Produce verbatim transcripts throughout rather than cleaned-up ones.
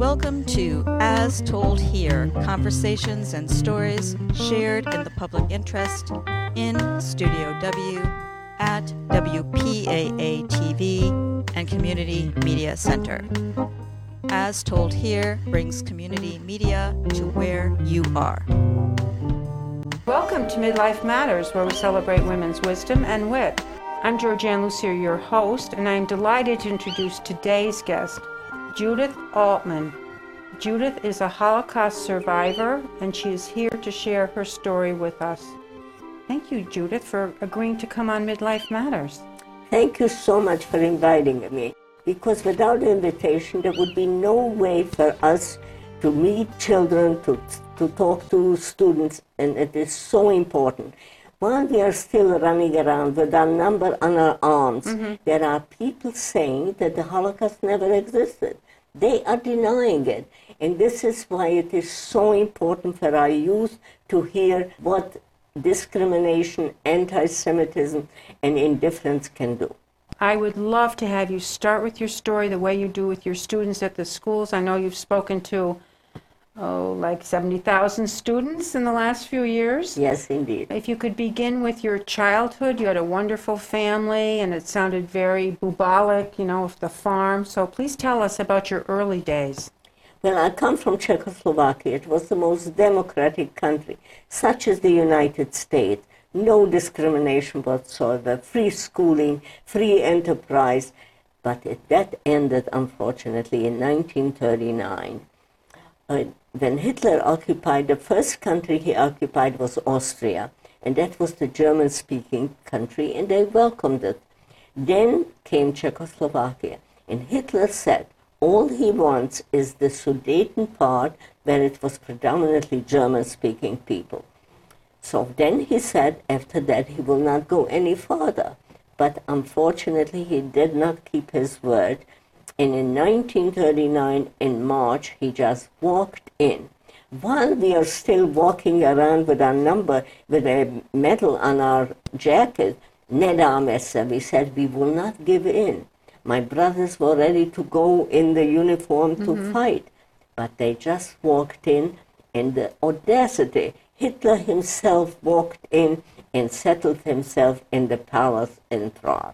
Welcome to As Told Here, conversations and stories shared in the public interest in Studio W at W P A A T V and Community Media Center. As Told Here brings community media to where you are. Welcome to Midlife Matters, where we celebrate women's wisdom and wit. I'm Georgianne Lucier, your host, and I'm delighted to introduce today's guest, Judith Altman. Judith is a Holocaust survivor, and she is here to share her story with us. Thank you, Judith, for agreeing to come on Midlife Matters. Thank you so much for inviting me, because without the invitation, there would be no way for us to meet children, to, to talk to students, and it is so important. While we are still running around with our number on our arms, mm-hmm. there are people saying that the Holocaust never existed. They are denying it. And this is why it is so important for our youth to hear what discrimination, anti-Semitism, and indifference can do. I would love to have you start with your story the way you do with your students at the schools. I know you've spoken to Oh, like seventy thousand students in the last few years? Yes, indeed. If you could begin with your childhood, you had a wonderful family, and it sounded very bucolic, you know, of the farm. So please tell us about your early days. Well, I come from Czechoslovakia. It was the most democratic country, such as the United States. No discrimination whatsoever, free schooling, free enterprise. But it, that ended, unfortunately, in nineteen thirty-nine. Uh, when Hitler occupied, the first country he occupied was Austria, and that was the German-speaking country, and they welcomed it. Then came Czechoslovakia, and Hitler said all he wants is the Sudeten part where it was predominantly German-speaking people. So then he said after that he will not go any further, but unfortunately he did not keep his word. And in nineteen thirty-nine, in March, he just walked in. While we are still walking around with our number, with a medal on our jacket, Nedamese, we said, we will not give in. My brothers were ready to go in the uniform mm-hmm. to fight, but they just walked in, and the audacity, Hitler himself walked in and settled himself in the palace in Prague.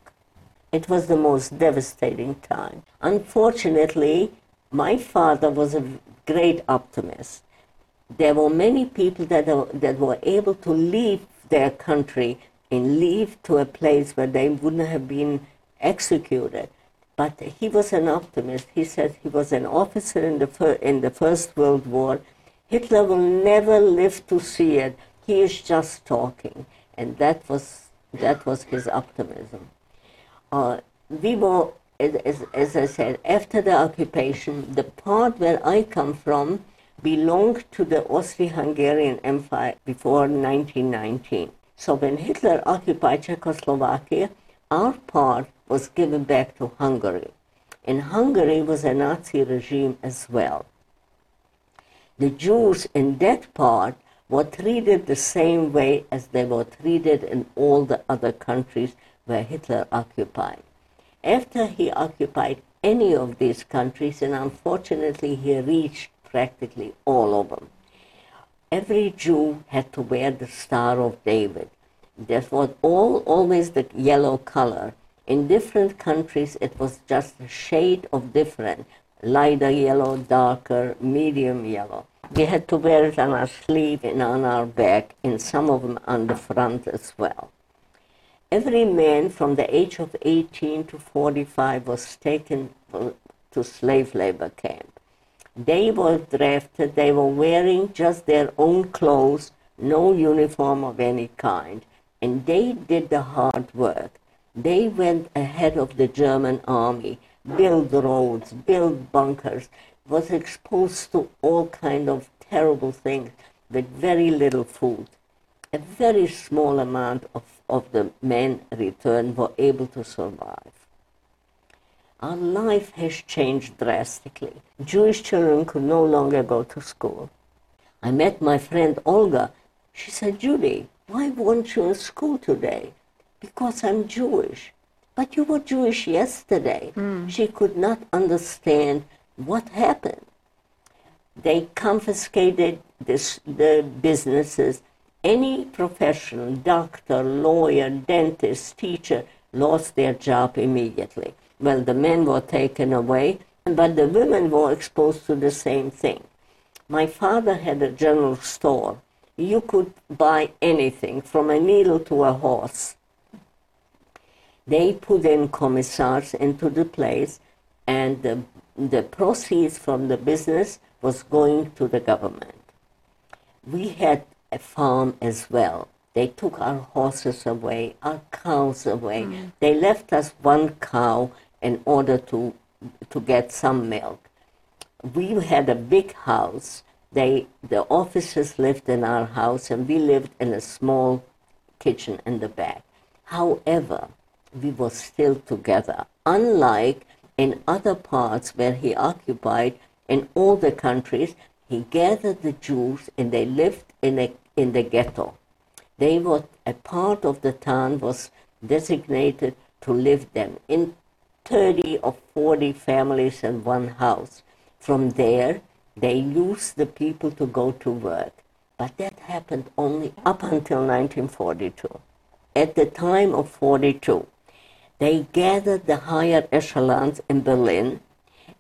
It was the most devastating time. Unfortunately, my father was a great optimist. There were many people that, are, that were able to leave their country and leave to a place where they wouldn't have been executed. But he was an optimist. He said he was an officer in the, fir- in the First World War. Hitler will never live to see it. He is just talking. And that was, that was his optimism. Uh, we were, as, as I said, after the occupation, the part where I come from belonged to the Austro-Hungarian Empire before nineteen nineteen. So when Hitler occupied Czechoslovakia, our part was given back to Hungary. And Hungary was a Nazi regime as well. The Jews in that part were treated the same way as they were treated in all the other countries where Hitler occupied. After he occupied any of these countries, and unfortunately he reached practically all of them, every Jew had to wear the Star of David. That was all, always the yellow color. In different countries it was just a shade of different, lighter yellow, darker, medium yellow. We had to wear it on our sleeve and on our back, and some of them on the front as well. Every man from the age of eighteen to forty-five was taken to slave labor camp. They were drafted, they were wearing just their own clothes, no uniform of any kind, and they did the hard work. They went ahead of the German army, built roads, built bunkers, was exposed to all kinds of terrible things with very little food. A very small amount of of the men returned were able to survive. Our life has changed drastically. Jewish children could no longer go to school. I met my friend Olga. She said, Judy, why weren't you in school today? Because I'm Jewish. But you were Jewish yesterday. Mm. She could not understand what happened. They confiscated this, the businesses. Any professional, doctor, lawyer, dentist, teacher, lost their job immediately. Well, the men were taken away, but the women were exposed to the same thing. My father had a general store. You could buy anything, from a needle to a horse. They put in commissars into the place, and the, the proceeds from the business was going to the government. We had a farm as well. They took our horses away, our cows away. Mm. They left us one cow in order to, to get some milk. We had a big house. They, the officers lived in our house, and we lived in a small kitchen in the back. However, we were still together, unlike in other parts where he occupied. In all the countries, he gathered the Jews, and they lived in, a, in the ghetto. They were, a part of the town was designated to live them in thirty or forty families in one house. From there, they used the people to go to work. But that happened only up until nineteen forty-two. At the time of forty-two, they gathered the higher echelons in Berlin,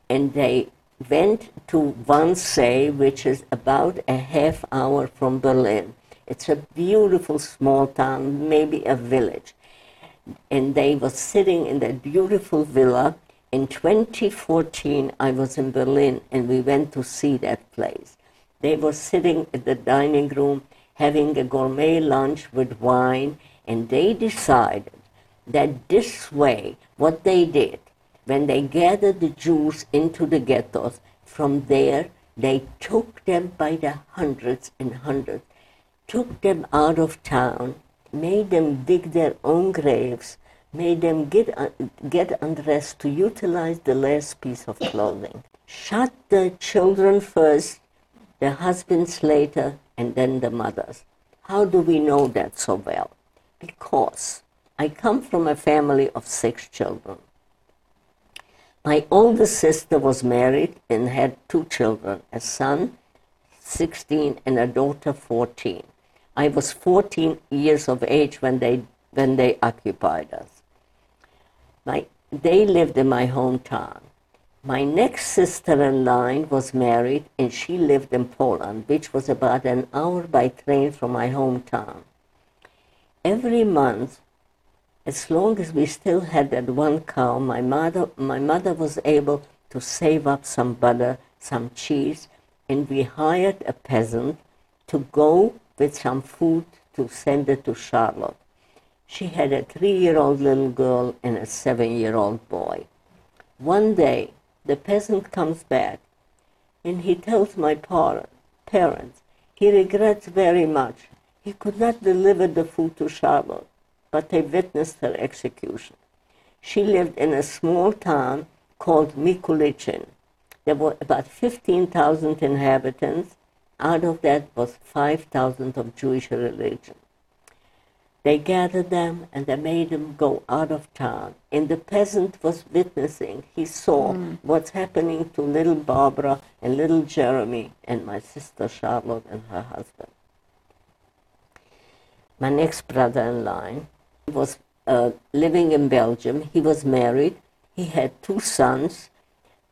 and they went to Wannsee, which is about a half hour from Berlin. It's a beautiful small town, maybe a village. And they were sitting in that beautiful villa. In twenty fourteen, I was in Berlin, and we went to see that place. They were sitting at the dining room, having a gourmet lunch with wine, and they decided that this way, what they did, when they gathered the Jews into the ghettos, from there they took them by the hundreds and hundreds, took them out of town, made them dig their own graves, made them get, uh, get undressed to utilize the last piece of clothing, shot the children first, the husbands later, and then the mothers. How do we know that so well? Because I come from a family of six children. My older sister was married and had two children, a son, sixteen, and a daughter, fourteen. I was fourteen years of age when they, when they occupied us. My, they lived in my hometown. My next sister in line was married, and she lived in Poland, which was about an hour by train from my hometown. Every month, as long as we still had that one cow, my mother, my mother was able to save up some butter, some cheese, and we hired a peasant to go with some food to send it to Charlotte. She had a three-year-old little girl and a seven-year-old boy. One day, the peasant comes back, and he tells my parents he regrets very much he could not deliver the food to Charlotte, but they witnessed her execution. She lived in a small town called Mikulichin. There were about fifteen thousand inhabitants. Out of that was five thousand of Jewish religion. They gathered them, and they made them go out of town. And the peasant was witnessing. He saw mm. what's happening to little Barbara and little Jeremy and my sister Charlotte and her husband. My next brother in line, he was uh, living in Belgium. He was married. He had two sons.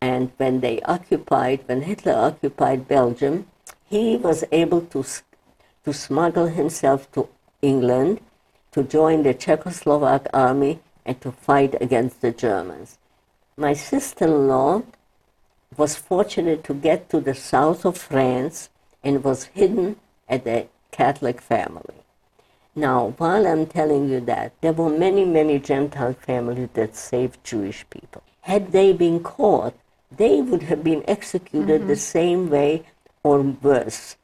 And when they occupied, when Hitler occupied Belgium, he was able to, to smuggle himself to England to join the Czechoslovak army and to fight against the Germans. My sister-in-law was fortunate to get to the south of France and was hidden at a Catholic family. Now, while I'm telling you that, there were many, many Gentile families that saved Jewish people. Had they been caught, they would have been executed mm-hmm. the same way or worse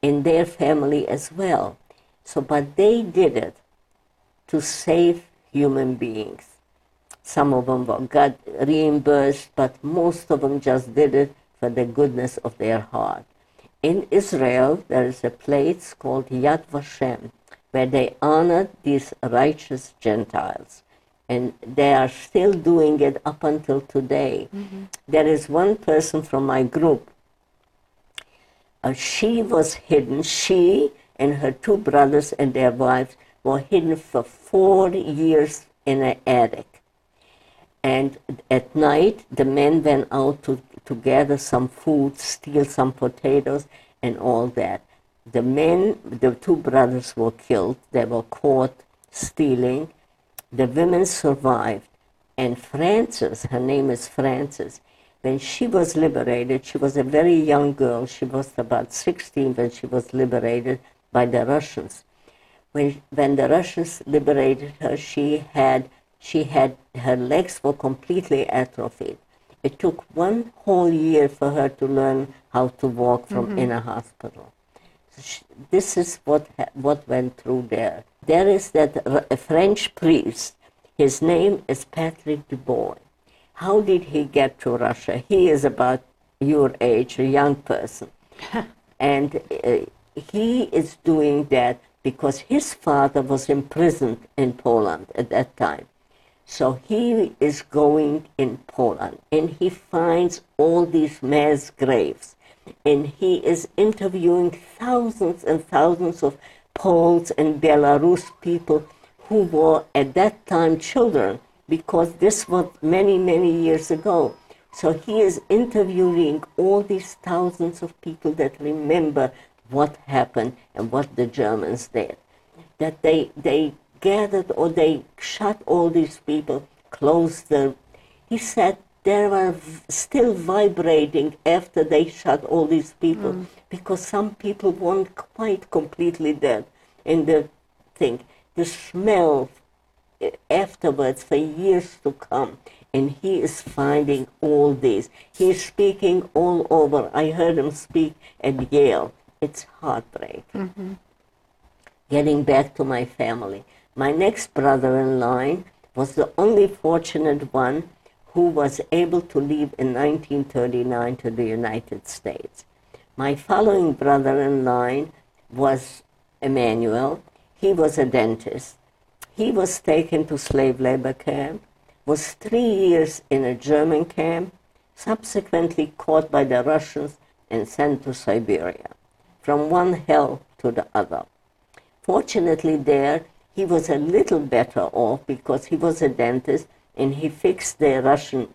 in their family as well. So, but they did it to save human beings. Some of them got reimbursed, but most of them just did it for the goodness of their heart. In Israel, there is a place called Yad Vashem, where they honored these righteous Gentiles. And they are still doing it up until today. Mm-hmm. There is one person from my group uh, she was hidden. She and her two brothers and their wives were hidden for four years in an attic. And at night, the men went out to, to gather some food, steal some potatoes, and all that. The men, the two brothers were killed. They were caught stealing. The women survived. And Frances, her name is Frances, when she was liberated, she was a very young girl. She was about sixteen when she was liberated by the Russians. When, when the Russians liberated her, she had, she had, her legs were completely atrophied. It took one whole year for her to learn how to walk from mm-hmm. in a hospital. She, this is what, what went through there. There is that a French priest. His name is Patrick Dubois. How did he get to Russia? He is about your age, a young person. And uh, he is doing that because his father was imprisoned in Poland at that time. So he is going in Poland, and he finds all these mass graves. And he is interviewing thousands and thousands of Poles and Belarus people who were at that time children, because this was many, many years ago. So he is interviewing all these thousands of people that remember what happened and what the Germans did. That they they gathered, or they shot all these people, closed them. He said they were still vibrating after they shot all these people, mm. because some people weren't quite completely dead in the thing. The smell afterwards for years to come, and he is finding all this. He is speaking all over. I heard him speak at Yale. It's heartbreak. Mm-hmm. Getting back to my family, my next brother in line was the only fortunate one who was able to leave in nineteen thirty-nine to the United States. My following brother in line was Emmanuel. He was a dentist. He was taken to slave labor camp, was three years in a German camp, subsequently caught by the Russians and sent to Siberia, from one hell to the other. Fortunately there, he was a little better off because he was a dentist and he fixed the Russian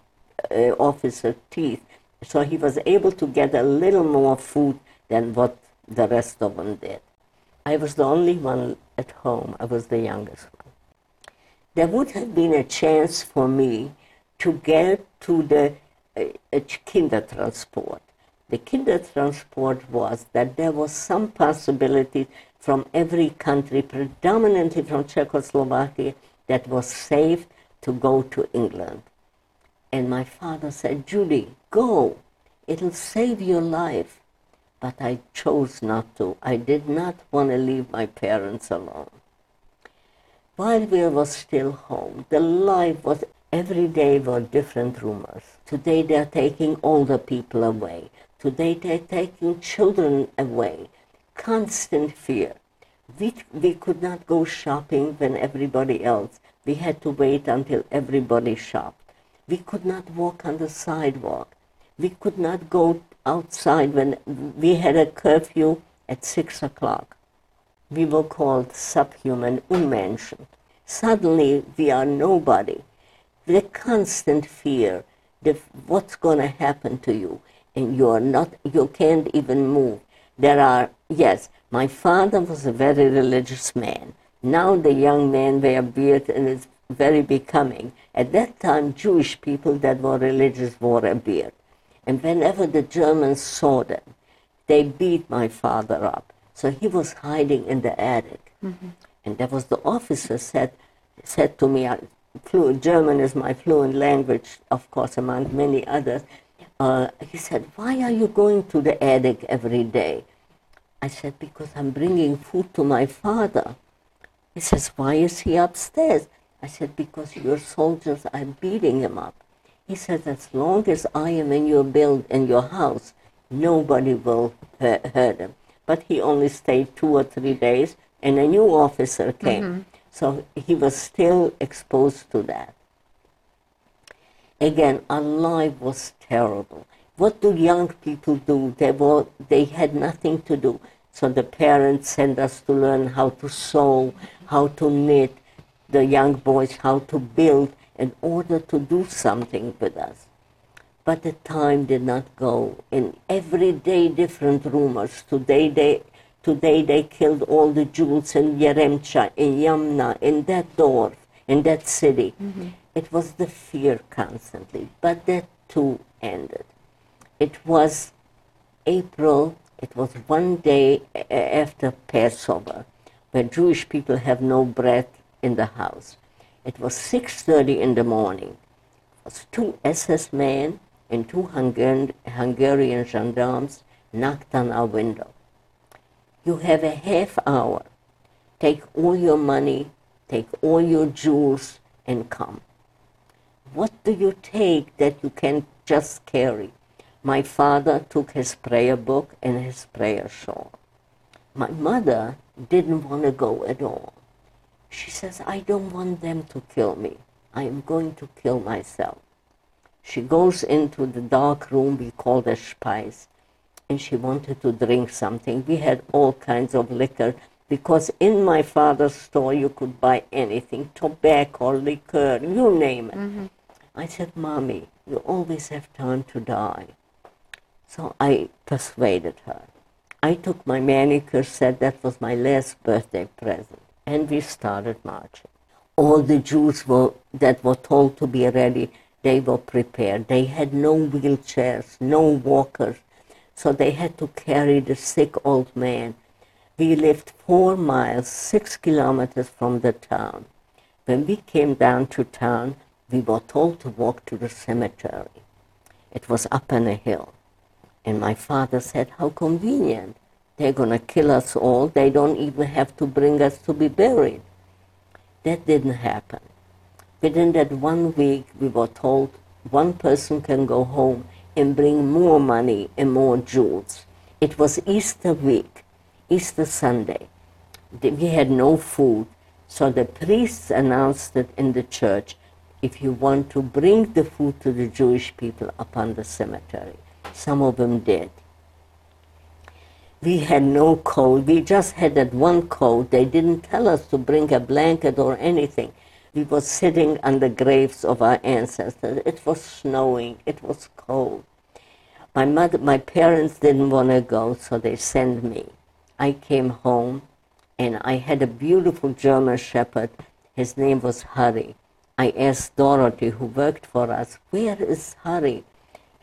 uh, officer's teeth, so he was able to get a little more food than what the rest of them did. I was the only one at home. I was the youngest one. There would have been a chance for me to get to the uh, uh, Kindertransport. The Kindertransport was that there was some possibility from every country, predominantly from Czechoslovakia, that was safe to go to England. And my father said, "Judy, go. It'll save your life." But I chose not to. I did not want to leave my parents alone. While we were still home, the life was, every day were different rumors. Today they're taking older people away. Today they're taking children away. Constant fear. We, we could not go shopping when everybody else. We had to wait until everybody shopped. We could not walk on the sidewalk. We could not go outside when we had a curfew at six o'clock. We were called subhuman, unmentioned. Suddenly we are nobody. The constant fear, the, what's going to happen to you, and you are not, you can't even move. There are, yes, my father was a very religious man. Now the young men wear beards and it's very becoming. At that time, Jewish people that were religious wore a beard. And whenever the Germans saw them, they beat my father up. So he was hiding in the attic. Mm-hmm. And there was the officer said said to me, I, fluent, German is my fluent language, of course, among many others. Uh, he said, "Why are you going to the attic every day?" I said, "Because I'm bringing food to my father." He says, "Why is he upstairs?" I said, "Because your soldiers are beating him up." He says, "As long as I am in your build, in your house, nobody will hurt, hurt him." But he only stayed two or three days, and a new officer came. Mm-hmm. So he was still exposed to that. Again, our life was terrible. What do young people do? They were, they had nothing to do. So the parents sent us to learn how to sew, how to knit, the young boys how to build, in order to do something with us. But the time did not go, and every day different rumors. Today they, today they killed all the Jews in Yeremcha, in Yamna, in that Dorf, in that city. Mm-hmm. It was the fear constantly, but that too ended. It was April, it was one day after Passover, where Jewish people have no bread in the house. It was six thirty in the morning. It was two S S men and two Hungar- Hungarian gendarmes knocked on our window. You have a half hour. Take all your money, take all your jewels, and come. What do you take that you can just carry? My father took his prayer book and his prayer shawl. My mother didn't want to go at all. She says, I don't want them to kill me. I am going to kill myself. She goes into the dark room we call the Speis, and she wanted to drink something. We had all kinds of liquor, because in my father's store you could buy anything, tobacco, liquor, you name it. Mm-hmm. I said, Mommy, you always have time to die. So I persuaded her. I took my manicure set, that was my last birthday present, and we started marching. All the Jews were, that were told to be ready, they were prepared. They had no wheelchairs, no walkers, so they had to carry the sick old man. We lived four miles, six kilometers from the town. When we came down to town, we were told to walk to the cemetery. It was up on a hill. And my father said, how convenient. They're going to kill us all. They don't even have to bring us to be buried. That didn't happen. Within that one week, we were told one person can go home and bring more money and more jewels. It was Easter week, Easter Sunday. We had no food, so the priests announced it in the church. If you want to bring the food to the Jewish people upon the cemetery, some of them did. We had no coat. We just had that one coat. They didn't tell us to bring a blanket or anything. We were sitting on the graves of our ancestors. It was snowing. It was cold. My mother, my parents didn't want to go, so they sent me. I came home, and I had a beautiful German shepherd. His name was Harry. I asked Dorothy, who worked for us, where is Harry?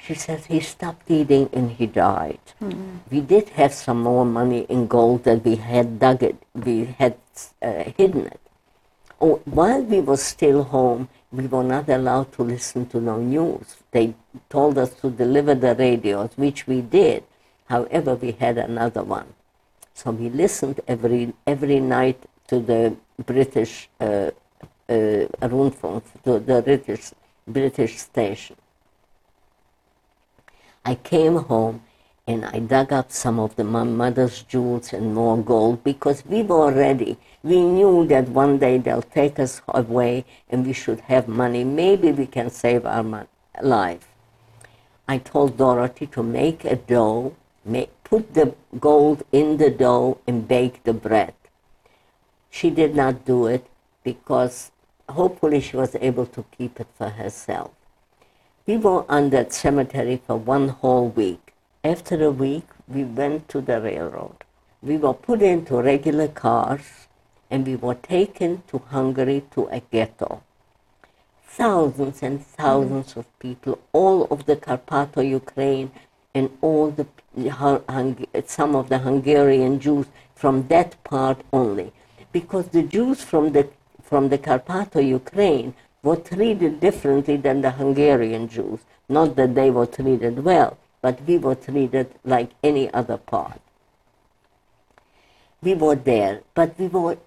She says, he stopped eating and he died. Mm-hmm. We did have some more money in gold that we had dug it, we had uh, hidden it. Oh, while we were still home, we were not allowed to listen to no news. They told us to deliver the radios, which we did. However, we had another one. So we listened every every night to the British uh, uh, Rundfunk, to the British, British station. I came home and I dug up some of the, my mother's jewels and more gold, because we were ready. We knew that one day they'll take us away and we should have money. Maybe we can save our mon- life. I told Dorothy to make a dough, make, put the gold in the dough and bake the bread. She did not do it, because hopefully she was able to keep it for herself. We were on that cemetery for one whole week. After a week, we went to the railroad. We were put into regular cars, and we were taken to Hungary to a ghetto. Thousands and thousands of people, all of the Carpatho-Ukraine, and all the some of the Hungarian Jews from that part only, because the Jews from the from the Carpatho-Ukraine were treated differently than the Hungarian Jews. Not that they were treated well, but we were treated like any other part. We were there, but we were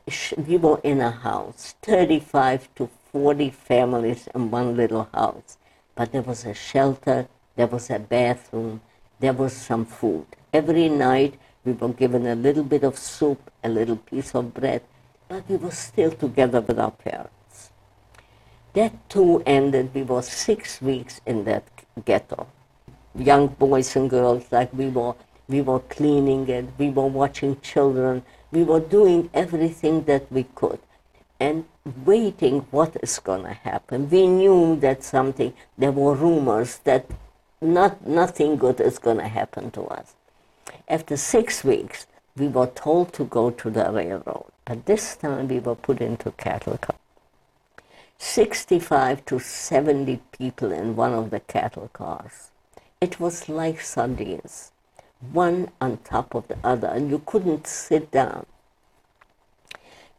we were in a house, thirty-five to forty families in one little house. But there was a shelter, there was a bathroom, there was some food. Every night we were given a little bit of soup, a little piece of bread, but we were still together with our parents. That too ended. We were six weeks in that ghetto. young boys and girls, like we were, we were cleaning it, we were watching children, we were doing everything that we could and waiting what is going to happen. We knew that something, there were rumors that not nothing good is going to happen to us. After six weeks, we were told to go to the railroad, but this time we were put into cattle cars. sixty-five to seventy people in one of the cattle cars. It was like sardines, one on top of the other, and you couldn't sit down.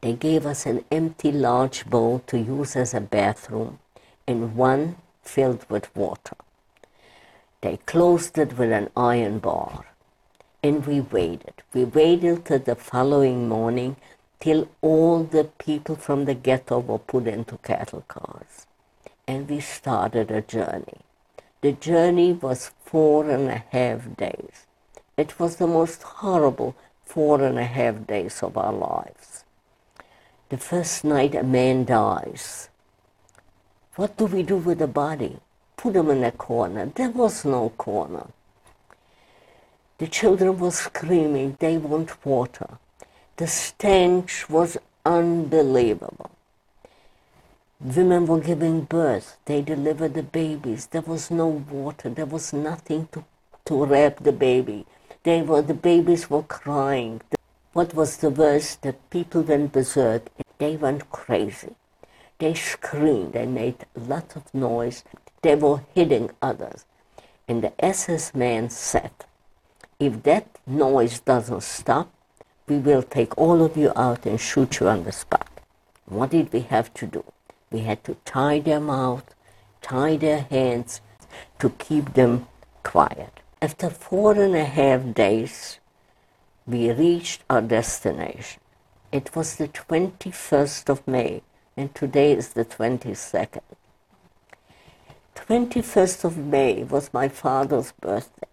They gave us an empty large bowl to use as a bathroom, and one filled with water. They closed it with an iron bar, and we waited. We waited till the following morning, till all the people from the ghetto were put into cattle cars. And we started a journey. The journey was four and a half days. It was the most horrible four and a half days of our lives. The first night a man dies. What do we do with the body? Put him in a corner. There was no corner. The children were screaming, they want water. The stench was unbelievable. Women were giving birth. They delivered the babies. There was no water. There was nothing to, to wrap the baby. They were, the babies were crying. What was the worst? The people went berserk. They went crazy. They screamed. They made a lot of noise. They were hitting others. And the S S man said, if that noise doesn't stop, we will take all of you out and shoot you on the spot. What did we have to do? We had to tie their mouth, tie their hands to keep them quiet. After four and a half days, we reached our destination. It was the twenty-first of May, and today is the twenty-second. twenty-first of May was my father's birthday.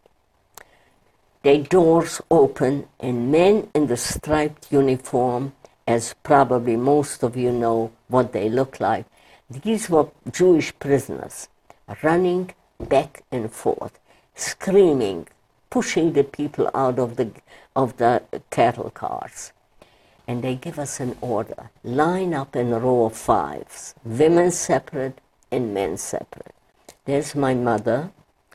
Their doors open, and men in the striped uniform, as probably most of you know what they look like, these were Jewish prisoners, running back and forth, screaming, pushing the people out of the, of the cattle cars. And they give us an order, line up in a row of fives, women separate and men separate. There's my mother,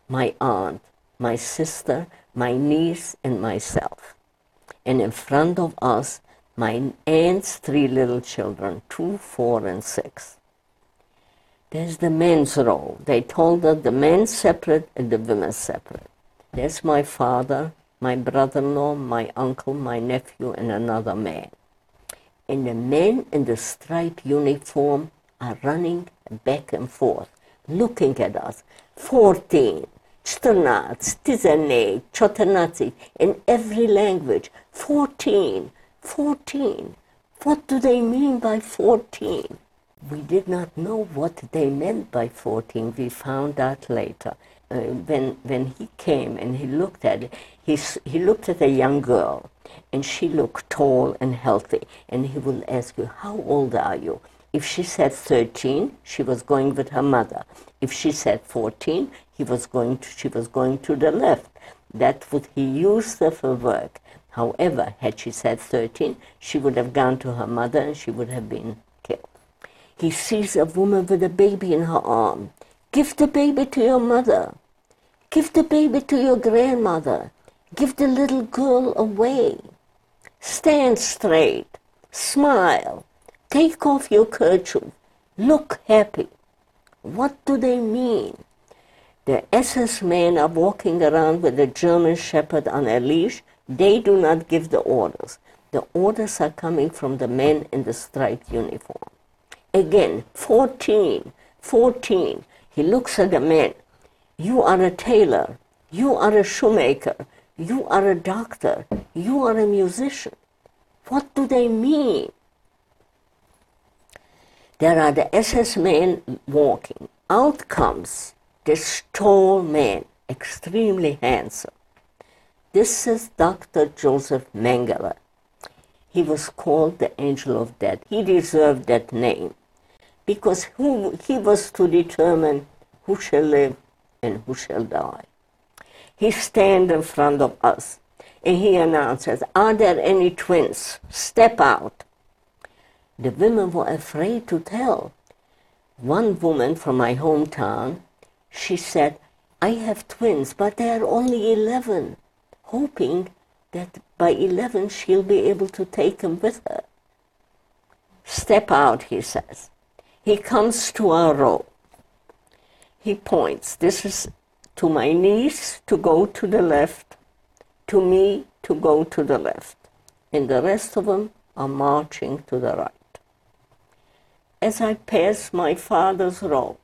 my aunt, my sister, my niece and myself, and in front of us, my aunt's three little children, two, four, and six. There's the men's row. They told us the men separate and the women separate. There's my father, my brother-in-law, my uncle, my nephew, and another man. And the men in the striped uniform are running back and forth, looking at us, fourteen. Čtrnáct, tizenégy, čtrnáct, in every language, fourteen, fourteen. What do they mean by fourteen? We did not know what they meant by fourteen. We found out later. Uh, when, when he came and he looked at it, he, he looked at a young girl, and she looked tall and healthy, and he would ask you, how old are you? If she said thirteen, she was going with her mother. If she said fourteen, he was going to, she was going to the left. That would he used her for work. However, had she said thirteen, she would have gone to her mother and she would have been killed. He sees a woman with a baby in her arm. Give the baby to your mother. Give the baby to your grandmother. Give the little girl away. Stand straight. Smile. Take off your kerchief. Look happy. What do they mean? The S S men are walking around with a German shepherd on a leash. They do not give the orders. The orders are coming from the men in the striped uniform. Again, fourteen, fourteen. He looks at the men. You are a tailor. You are a shoemaker. You are a doctor. You are a musician. What do they mean? There are the S S men walking. Out comes this tall man, extremely handsome. This is Doctor Joseph Mengele. He was called the Angel of Death. He deserved that name because who, he was to determine who shall live and who shall die. he stands in front of us and he announces, "Are there any twins? Step out." The women were afraid to tell. One woman from my hometown, she said, "I have twins, but they are only eleven, hoping that by eleven she'll be able to take them with her." "Step out," he says. He comes to our row. He points. This is to my niece to go to the left, to me to go to the left, and the rest of them are marching to the right. As I pass my father's row,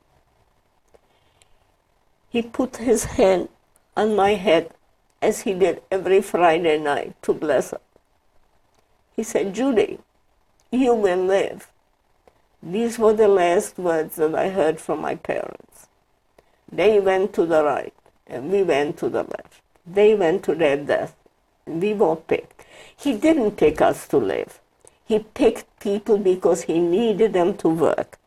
he put his hand on my head, as he did every Friday night, to bless us. He said, "Judy, you will live." These were the last words that I heard from my parents. They went to the right, and we went to the left. They went to their death, and we were picked. He didn't pick us to live. He picked people because he needed them to work.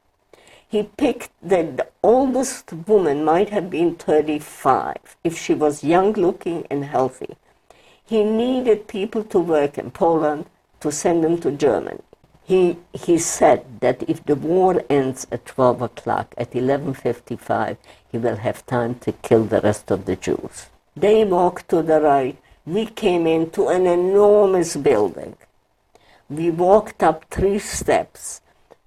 He picked that the oldest woman might have been thirty-five, if she was young-looking and healthy. He needed people to work in Poland to send them to Germany. He, he said that if the war ends at twelve o'clock, at eleven fifty-five, he will have time to kill the rest of the Jews. They walked to the right. We came into an enormous building. We walked up three steps.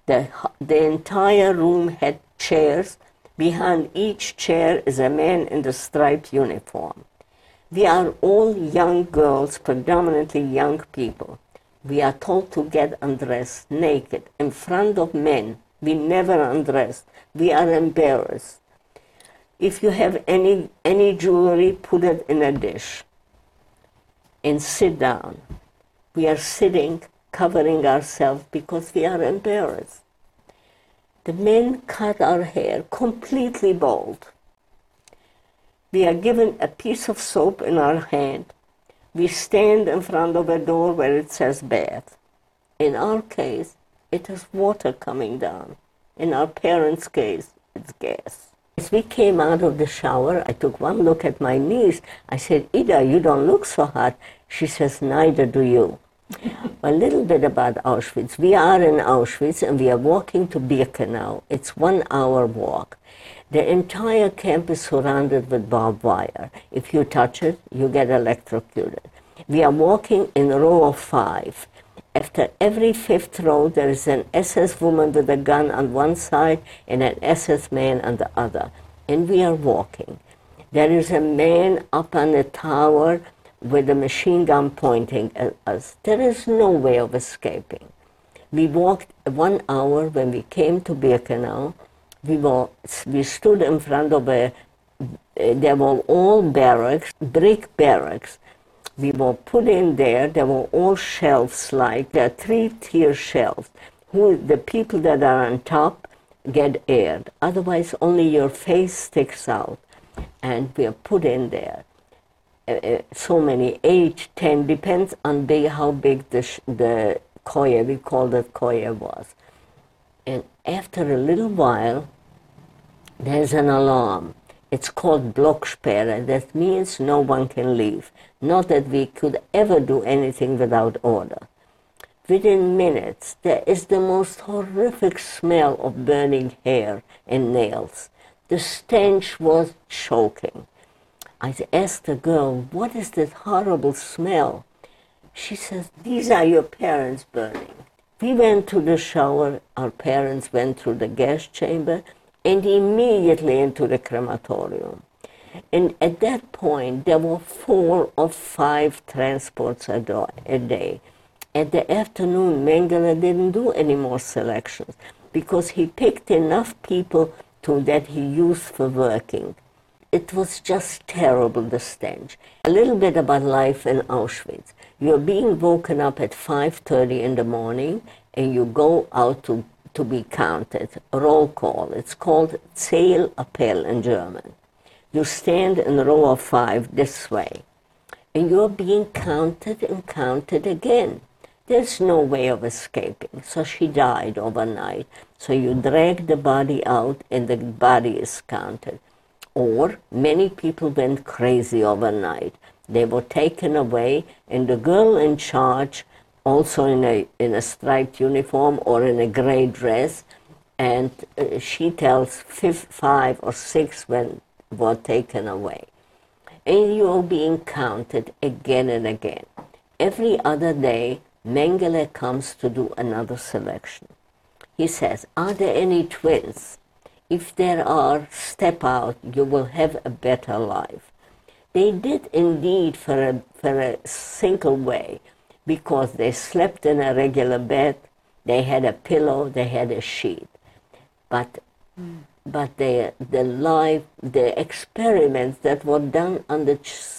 The, the entire room had chairs. Behind each chair is a man in the striped uniform. We are all young girls, predominantly young people. We are told to get undressed, naked, in front of men. We never undress. We are embarrassed. If you have any, any jewelry, put it in a dish and sit down. We are sitting, covering ourselves because we are embarrassed. The men cut our hair completely bald. We are given a piece of soap in our hand. We stand in front of a door where it says bath. In our case, it is water coming down. In our parents' case, it's gas. As we came out of the shower, I took one look at my niece. I said, "Ida, you don't look so hot." She says, "Neither do you." A little bit about Auschwitz. We are in Auschwitz and we are walking to Birkenau. It's one hour walk. The entire camp is surrounded with barbed wire. If you touch it, you get electrocuted. We are walking in a row of five. After every fifth row, there is an S S woman with a gun on one side and an S S man on the other. And we are walking. There is a man up on a tower with a machine gun pointing at us. There is no way of escaping. We walked one hour. When we came to Birkenau, we, were, we stood in front of a, there were all barracks, brick barracks. We were put in there. There were all shelves like, there are three-tier shelves. Who, the people that are on top get aired. Otherwise, only your face sticks out. And we are put in there. Uh, so many, eight, ten, depends on big, how big the, sh the koya, we called it koya, was. And after a little while, there's an alarm. It's called blocksperre. That means no one can leave. Not that we could ever do anything without order. Within minutes, there is the most horrific smell of burning hair and nails. The stench was choking. I asked the girl, "What is this horrible smell?" She says, "These are your parents burning." We went to the shower, our parents went through the gas chamber, and immediately into the crematorium. And at that point, there were four or five transports a day. At the afternoon, Mengele didn't do any more selections because he picked enough people to, that he used for working. It was just terrible, the stench. A little bit about life in Auschwitz. You're being woken up at five thirty in the morning and you go out to, to be counted. Roll call. It's called Zählappell in German. You stand in a row of five this way. And you're being counted and counted again. There's no way of escaping. So she died overnight. So you drag the body out and the body is counted. or many people went crazy overnight. They were taken away, and the girl in charge, also in a, in a striped uniform or in a gray dress, and uh, she tells five, five or six when were taken away. And you are being counted again and again. Every other day, Mengele comes to do another selection. He says, are there any twins? If there are, step out, you will have a better life. They did indeed for a, for a single way, because they slept in a regular bed, they had a pillow, they had a sheet. But, mm. but they, the life, the experiments that were done on the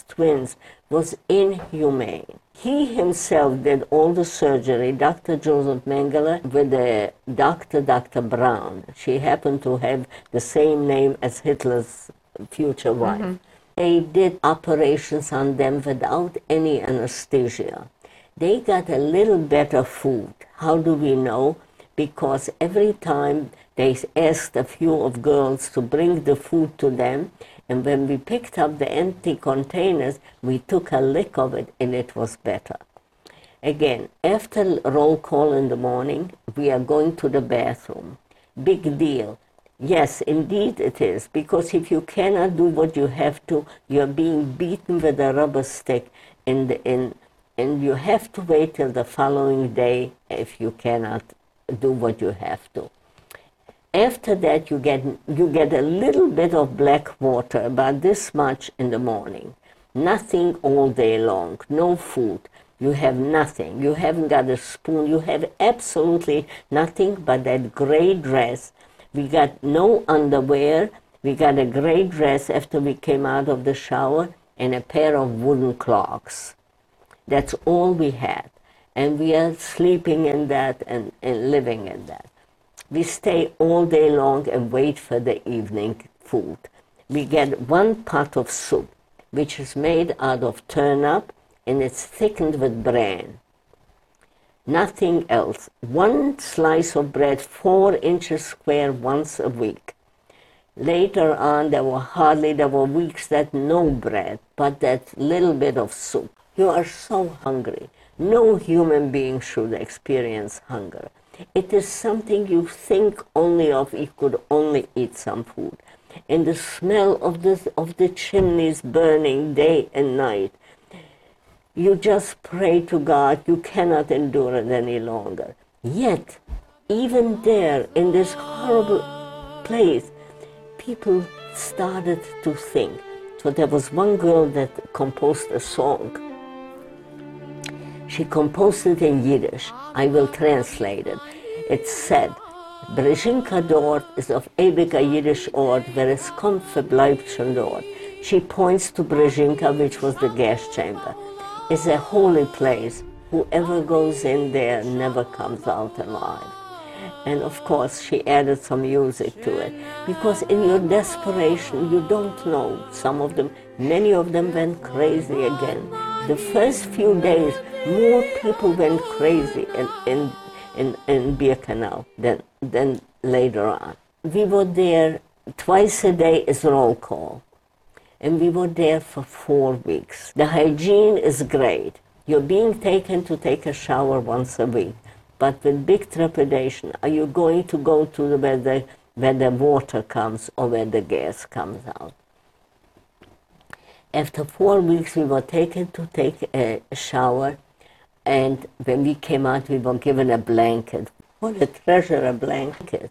twins was inhumane. He himself did all the surgery, Doctor Joseph Mengele, with the doctor, Doctor Brown. She happened to have the same name as Hitler's future wife. Mm-hmm. They did operations on them without any anesthesia. They got a little better food. How do we know? Because every time they asked a few of girls to bring the food to them, and when we picked up the empty containers, we took a lick of it, and it was better. Again, after roll call in the morning, we are going to the bathroom. Big deal. Yes, indeed it is, because if you cannot do what you have to, you're being beaten with a rubber stick, in the, in, and you have to wait till the following day if you cannot do what you have to. After that, you get, you get a little bit of black water, about this much in the morning. Nothing all day long, no food. You have nothing. You haven't got a spoon. You have absolutely nothing but that gray dress. We got no underwear, we got a grey dress after we came out of the shower, and a pair of wooden clogs. That's all we had. And we are sleeping in that and, and living in that. We stay all day long and wait for the evening food. We get one pot of soup, which is made out of turnip, and it's thickened with bran. Nothing else. One slice of bread, four inches square, once a week. Later on, there were hardly, there were weeks that no bread, but that little bit of soup. You are so hungry. No human being should experience hunger. It is something you think only of, you could only eat some food. And the smell of the, of the chimneys burning day and night. You just pray to God, you cannot endure it any longer. Yet, even there, in this horrible place, people started to think. So there was one girl that composed a song. She composed it in Yiddish. I will translate it. It said, Brzezinka dort ist auf ewiger Yiddish Ort, wer es kommt, verbleibt schon dort. She points to Brzezinka, which was the gas chamber. It's a holy place. Whoever goes in there never comes out alive. And of course, she added some music to it. Because in your desperation, you don't know. Some of them, many of them went crazy again. The first few days, more people went crazy in, in, in, in Birkenau than, than later on. We were there twice a day as roll call. And we were there for four weeks. The hygiene is great. You're being taken to take a shower once a week, but with big trepidation. Are you going to go to the, where, the, where the water comes or where the gas comes out? After four weeks, we were taken to take a shower, and when we came out, we were given a blanket. What a treasure, a blanket.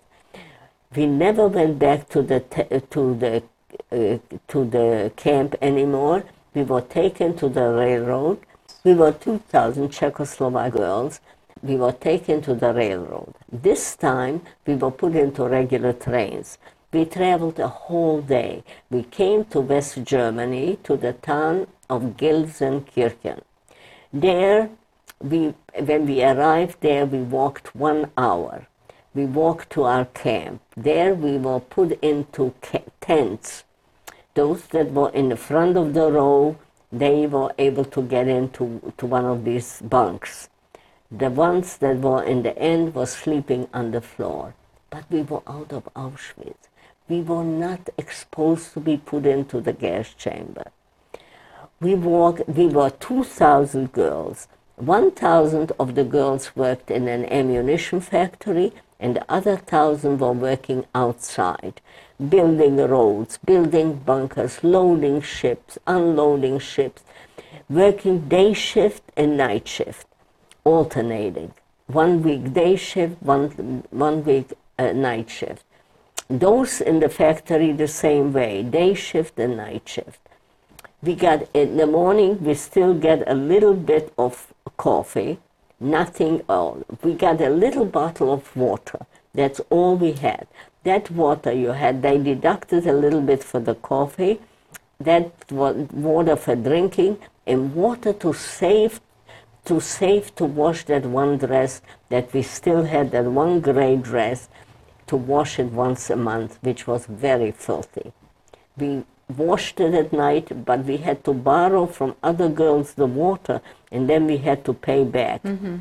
We never went back to the, to the Uh, to the camp anymore. We were taken to the railroad. We were two thousand Czechoslovak girls. We were taken to the railroad. This time we were put into regular trains. We traveled a whole day. We came to West Germany, to the town of Gelsenkirchen. There, we, when we arrived there, we walked one hour. We walked to our camp. There we were put into tents. Those that were in the front of the row, they were able to get into to one of these bunks. The ones that were in the end were sleeping on the floor. But we were out of Auschwitz. we were not exposed to be put into the gas chamber. We, walk, we were two thousand girls. one thousand of the girls worked in an ammunition factory, and the other one thousand were working outside, building roads, building bunkers, loading ships, unloading ships, working day shift and night shift, alternating. One week day shift, one, one week uh, night shift. Those in the factory the same way, day shift and night shift. We got, in the morning, we still get a little bit of coffee, nothing all. We got a little bottle of water. That's all we had. That water you had, they deducted a little bit for the coffee, that water for drinking, and water to save, to save to wash that one dress that we still had, that one gray dress, to wash it once a month, which was very filthy. We washed it at night, but we had to borrow from other girls the water, and then we had to pay back. Mm-hmm.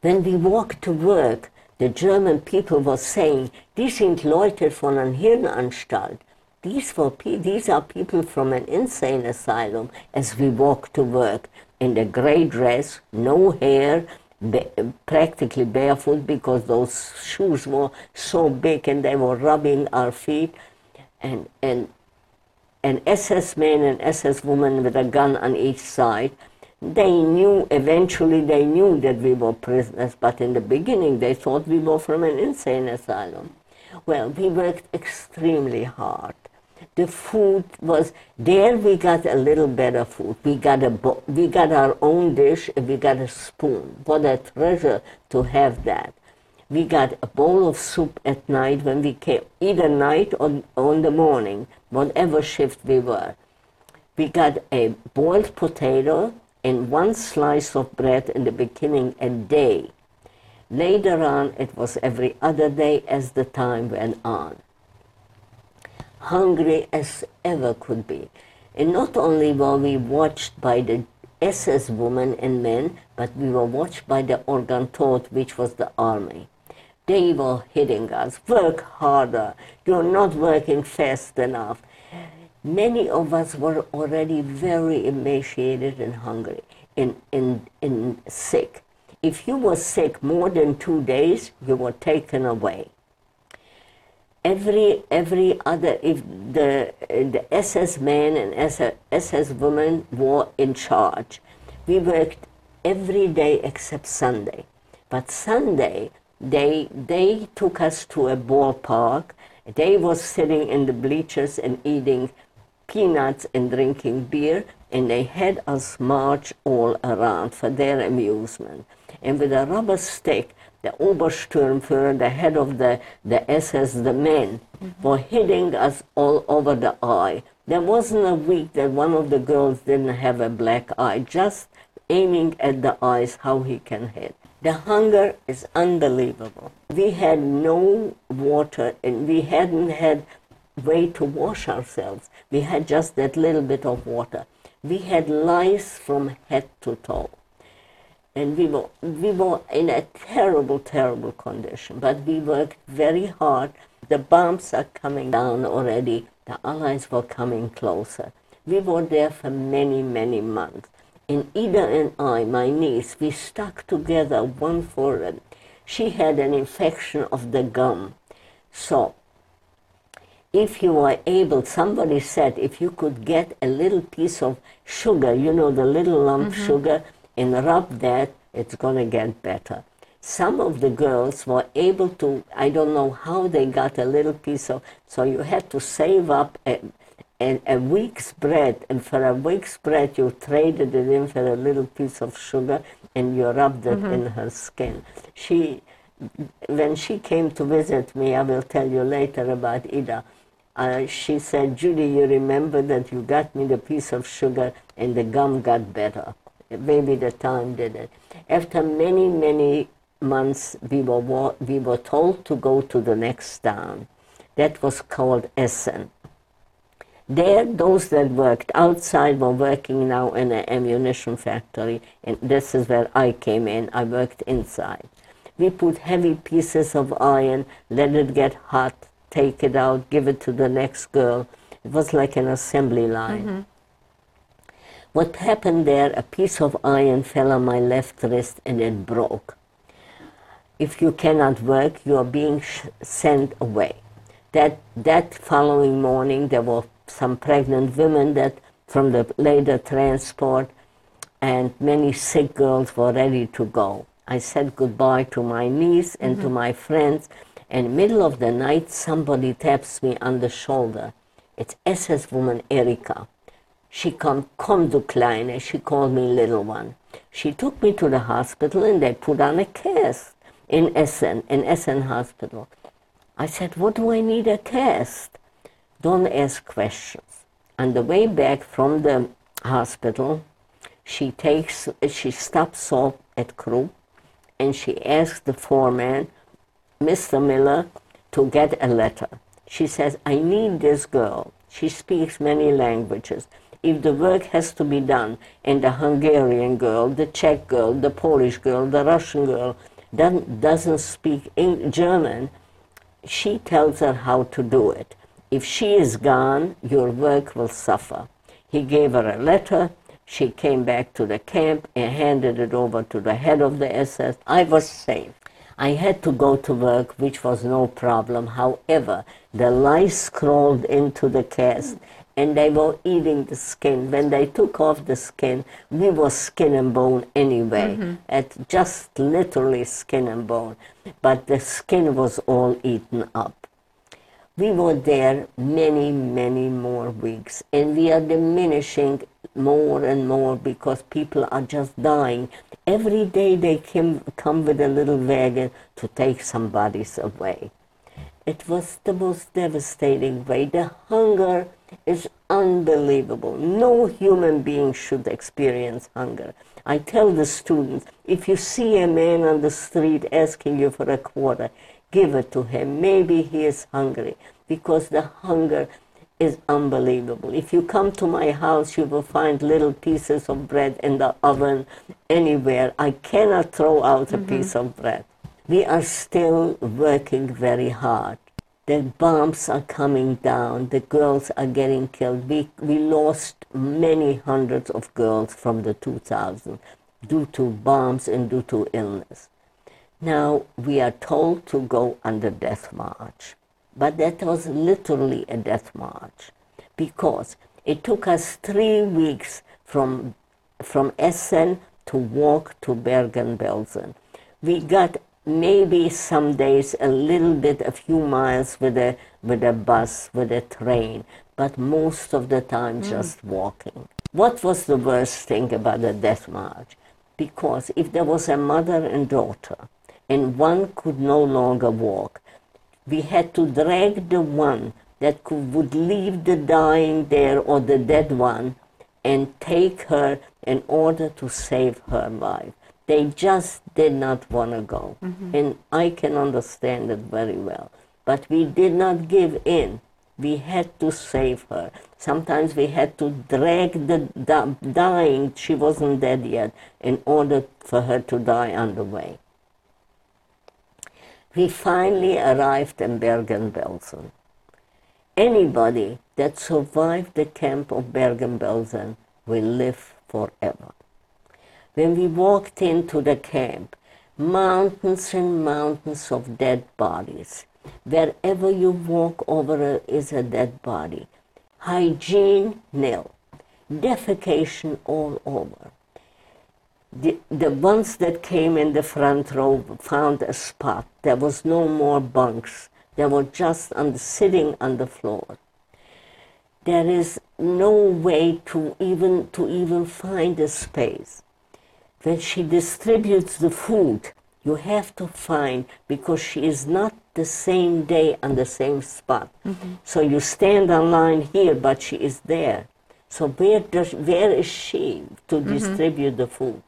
When we walked to work, the German people were saying, "Die sind Leute von einer Hirnanstalt." These, were pe these are people from an insane asylum as we walked to work, in a grey dress, no hair, ba practically barefoot because those shoes were so big and they were rubbing our feet. And, and an S S man and S S woman with a gun on each side. They knew, eventually they knew that we were prisoners, but in the beginning they thought we were from an insane asylum. Well, we worked extremely hard. The food was, there we got a little better food. We got, a bo we got our own dish and we got a spoon. What a treasure to have that. We got a bowl of soup at night when we came, either night or, or in the morning, whatever shift we were. We got a boiled potato and one slice of bread in the beginning a day. Later on, it was every other day as the time went on. Hungry as ever could be. And not only were we watched by the S S women and men, but we were watched by the Organtod, which was the army. They were hitting us. Work harder. You're not working fast enough. Many of us were already very emaciated and hungry and, and, and sick. If you were sick more than two days, you were taken away. Every, every other, if the, the S S man and S S woman were in charge. We worked every day except Sunday. But Sunday, they, they took us to a ballpark. They were sitting in the bleachers and eating peanuts and drinking beer, and they had us march all around for their amusement. And with a rubber stick, the Obersturmführer, the head of the, the S S, the men, mm-hmm. were hitting us all over the eye. There wasn't a week that one of the girls didn't have a black eye, just aiming at the eyes how he can hit. The hunger is unbelievable. We had no water, and we hadn't had way to wash ourselves. We had just that little bit of water. We had lice from head to toe. And we were, we were in a terrible, terrible condition, but we worked very hard. The bombs are coming down already. The Allies were coming closer. We were there for many, many months. And Ida and I, my niece, we stuck together one for it. She had an infection of the gum. So if you were able, somebody said, if you could get a little piece of sugar, you know, the little lump mm-hmm. sugar, and rub that, it's going to get better. Some of the girls were able to, I don't know how they got a little piece of, so you had to save up a, a, a week's bread, and for a week's bread you traded it in for a little piece of sugar, and you rubbed it mm-hmm. in her skin. She, when she came to visit me, I will tell you later about Ida, uh, she said, "Judy, you remember that you got me the piece of sugar and the gum got better." Maybe the time did it. After many, many months, we were, we were told to go to the next town. That was called Essen. There, those that worked outside were working now in an ammunition factory, and this is where I came in. I worked inside. We put heavy pieces of iron, let it get hot, take it out, give it to the next girl. It was like an assembly line. Mm-hmm. What happened there, a piece of iron fell on my left wrist and it broke. If you cannot work, you are being sh sent away. That, that following morning, there were some pregnant women that from the later transport, and many sick girls were ready to go. I said goodbye to my niece and mm-hmm. to my friends, and in the middle of the night, somebody taps me on the shoulder. It's S S woman Erika. She come, come to Kleine, she called me little one. She took me to the hospital and they put on a cast in Essen, in Essen hospital. I said, what do I need a cast? Don't ask questions. On the way back from the hospital, she takes, she stops off at Krupp and she asks the foreman, Mister Miller, to get a letter. She says, I need this girl. She speaks many languages. If the work has to be done, and the Hungarian girl, the Czech girl, the Polish girl, the Russian girl, that doesn't speak German, she tells her how to do it. If she is gone, your work will suffer. He gave her a letter. She came back to the camp and handed it over to the head of the S S. I was safe. I had to go to work, which was no problem. However, the lice crawled into the cast and they were eating the skin. When they took off the skin, we were skin and bone anyway. Mm-hmm. At just literally skin and bone. But the skin was all eaten up. We were there many, many more weeks, and we are diminishing more and more because people are just dying. Every day they came, come with a little wagon to take some bodies away. It was the most devastating way. The hunger is unbelievable. No human being should experience hunger. I tell the students, if you see a man on the street asking you for a quarter, give it to him. Maybe he is hungry, because the hunger is unbelievable. If you come to my house, you will find little pieces of bread in the oven anywhere. I cannot throw out a mm-hmm. piece of bread. We are still working very hard. The bombs are coming down. The girls are getting killed. We, we lost many hundreds of girls from the two thousands due to bombs and due to illness. Now we are told to go on the death march. But that was literally a death march, because it took us three weeks from, from Essen to walk to Bergen-Belsen. We got maybe some days a little bit, a few miles with a, with a bus, with a train, but most of the time mm. just walking. What was the worst thing about the death march? Because if there was a mother and daughter and one could no longer walk, we had to drag the one that could, would leave the dying there, or the dead one, and take her in order to save her life. They just did not want to go. Mm-hmm. And I can understand it very well. But we did not give in. We had to save her. Sometimes we had to drag the dying, she wasn't dead yet, in order for her to die on the way. We finally arrived in Bergen-Belsen. Anybody that survived the camp of Bergen-Belsen will live forever. When we walked into the camp, mountains and mountains of dead bodies. Wherever you walk over is a dead body. Hygiene, nil. Defecation all over. The, the ones that came in the front row found a spot. There was no more bunks. They were just on the, sitting on the floor. There is no way to even, to even find a space. When she distributes the food, you have to find, because she is not the same day on the same spot. Mm-hmm. So you stand online here, but she is there. So where, does, where is she to mm-hmm. distribute the food?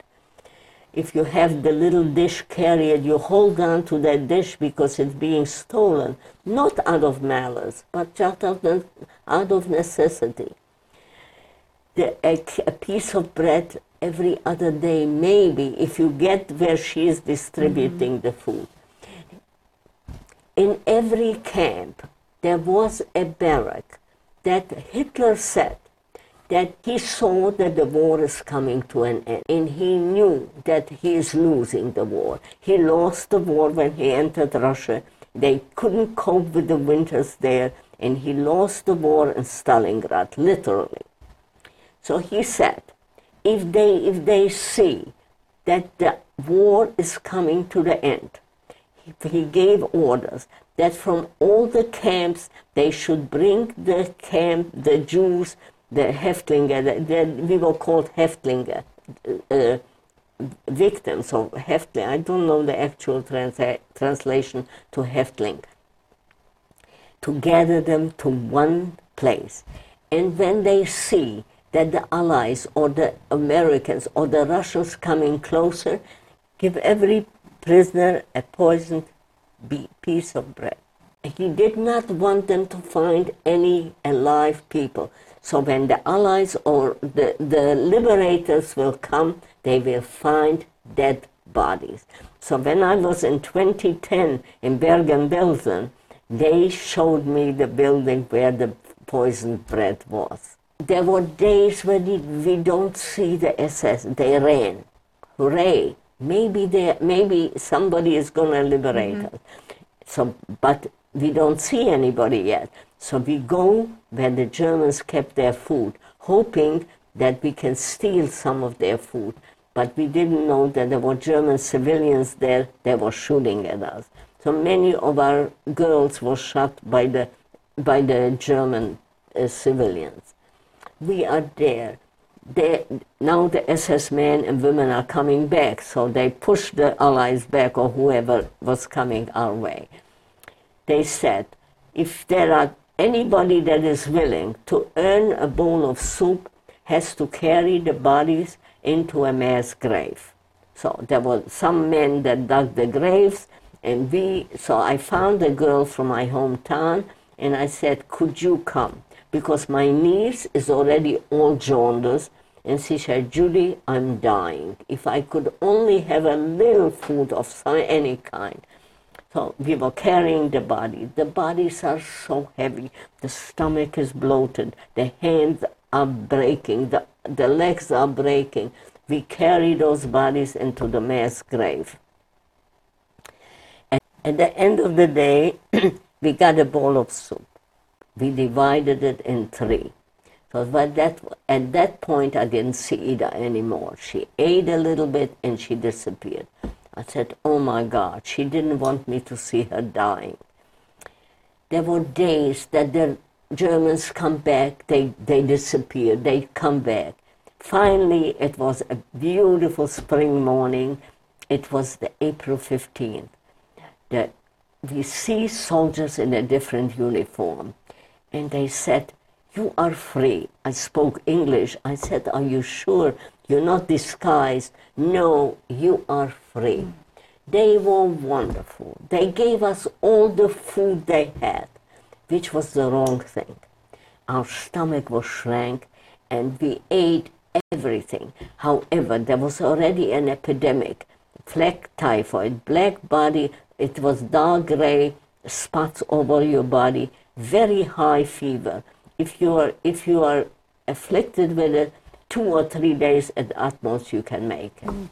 If you have the little dish carrier, you hold on to that dish because it's being stolen, not out of malice, but just out of, out of necessity. The, a, a piece of bread every other day, maybe, if you get where she is distributing mm-hmm. the food. In every camp, there was a barrack that Hitler said that he saw that the war is coming to an end, and he knew that he is losing the war. He lost the war when he entered Russia. They couldn't cope with the winters there, and he lost the war in Stalingrad, literally. So he said, if they, if they see that the war is coming to the end, he, he gave orders that from all the camps, they should bring the camp, the Jews, the Heftlinger, the, the, we were called Heftlinger, uh, victims of Heftling. I don't know the actual transa translation to Heftling. To gather them to one place. And when they see that the Allies or the Americans or the Russians coming closer, give every prisoner a poisoned piece of bread. He did not want them to find any alive people. So when the Allies or the, the liberators will come, they will find dead bodies. So when I was in twenty ten in Bergen-Belsen, they showed me the building where the poisoned bread was. There were days when we don't see the S S. They ran. Hooray! Maybe they, maybe somebody is going to liberate mm-hmm. us. So, but we don't see anybody yet. So we go where the Germans kept their food, hoping that we can steal some of their food. But we didn't know that there were German civilians there. They were shooting at us. So many of our girls were shot by the by the German uh, civilians. We are there. They, now the S S men and women are coming back, so they push the Allies back or whoever was coming our way. They said, if there are anybody that is willing to earn a bowl of soup has to carry the bodies into a mass grave. So there were some men that dug the graves, and we, so I found a girl from my hometown, and I said, could you come? Because my niece is already all jaundiced, and she said, Judy, I'm dying. If I could only have a little food of some, any kind. So we were carrying the body. The bodies are so heavy. The stomach is bloated. The hands are breaking. The, the legs are breaking. We carry those bodies into the mass grave. And at the end of the day, we got a bowl of soup. We divided it in three. So but that, at that point, I didn't see Ida anymore. She ate a little bit, and she disappeared. I said, oh, my God, she didn't want me to see her dying. There were days that the Germans come back, they, they disappear, they come back. Finally, it was a beautiful spring morning. It was the April fifteenth. The, we see soldiers in a different uniform. And they said, you are free. I spoke English. I said, are you sure you're not disguised? No, you are free. Mm. They were wonderful. They gave us all the food they had, which was the wrong thing. Our stomach was shrank, and we ate everything. However, there was already an epidemic. Fleck typhoid, black body, it was dark gray, spots over your body. Very high fever. If you are if you are afflicted with it, two or three days at utmost you can make it. Mm.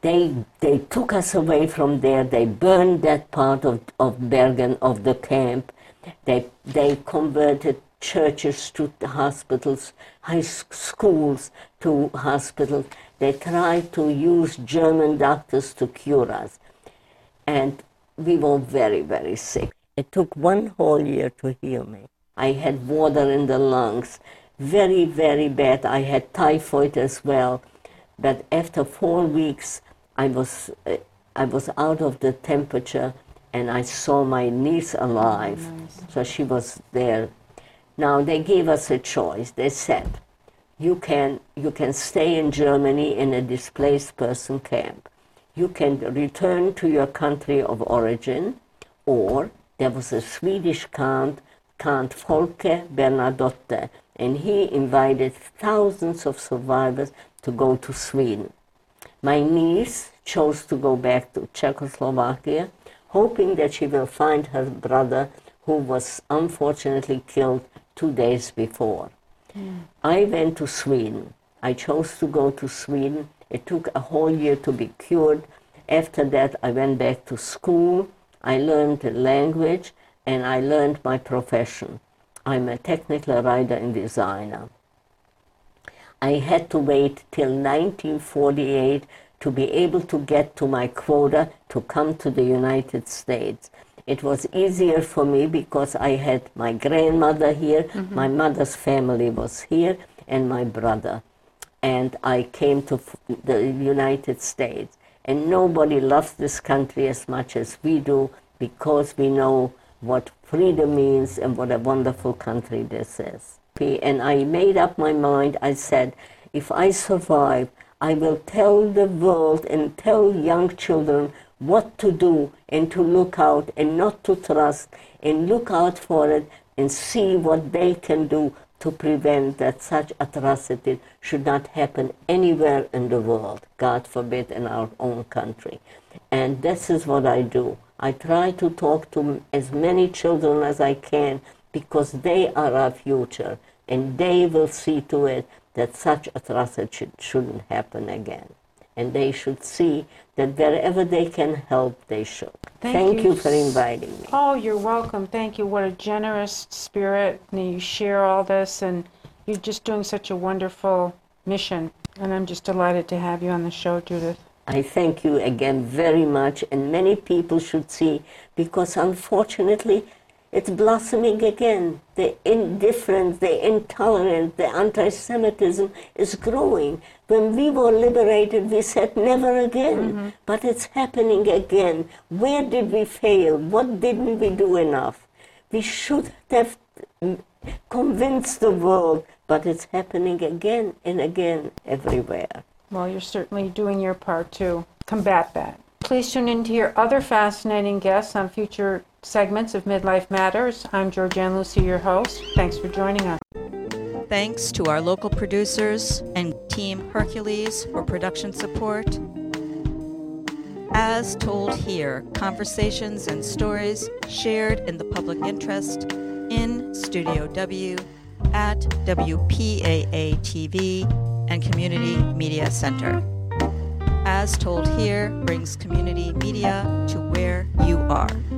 They they took us away from there. They burned that part of, of Bergen of the camp. They they converted churches to hospitals, high schools to hospitals. They tried to use German doctors to cure us, and we were very very sick. It took one whole year to heal me. I had water in the lungs, very, very bad. I had typhoid as well. But after four weeks, I was, uh, I was out of the temperature, and I saw my niece alive. Nice. So she was there. Now, they gave us a choice. They said, you can, you can stay in Germany in a displaced person camp. You can return to your country of origin, or there was a Swedish count, Count Folke Bernadotte, and he invited thousands of survivors to go to Sweden. My niece chose to go back to Czechoslovakia, hoping that she will find her brother who was unfortunately killed two days before. Mm. I went to Sweden. I chose to go to Sweden. It took a whole year to be cured. After that, I went back to school. I learned the language, and I learned my profession. I'm a technical writer and designer. I had to wait till nineteen forty-eight to be able to get to my quota to come to the United States. It was easier for me because I had my grandmother here, mm-hmm. my mother's family was here, and my brother. And I came to the United States. And nobody loves this country as much as we do because we know what freedom means and what a wonderful country this is. And I made up my mind, I said, if I survive, I will tell the world and tell young children what to do and to look out and not to trust and look out for it and see what they can do to prevent that such atrocity should not happen anywhere in the world, God forbid in our own country. And this is what I do. I try to talk to as many children as I can because they are our future and they will see to it that such atrocity shouldn't happen again. And they should see that wherever they can help, they should. Thank, Thank you. you for inviting me. Oh, you're welcome. Thank you. What a generous spirit. And you share all this, and you're just doing such a wonderful mission. And I'm just delighted to have you on the show, Judith. I thank you again very much, and many people should see, because unfortunately, it's blossoming again. The indifference, the intolerance, the anti-Semitism is growing. When we were liberated, we said never again. Mm-hmm. But it's happening again. Where did we fail? What didn't we do enough? We should have convinced the world, but it's happening again and again everywhere. Well, you're certainly doing your part to combat that. Please tune in to hear other fascinating guests on future segments of Midlife Matters. I'm Georgianne Lucier, your host. Thanks for joining us. Thanks to our local producers and Team Hercules for production support. As Told Here, conversations and stories shared in the public interest in Studio W at W P A A T V and Community Media Center. As Told Here brings community media to where you are.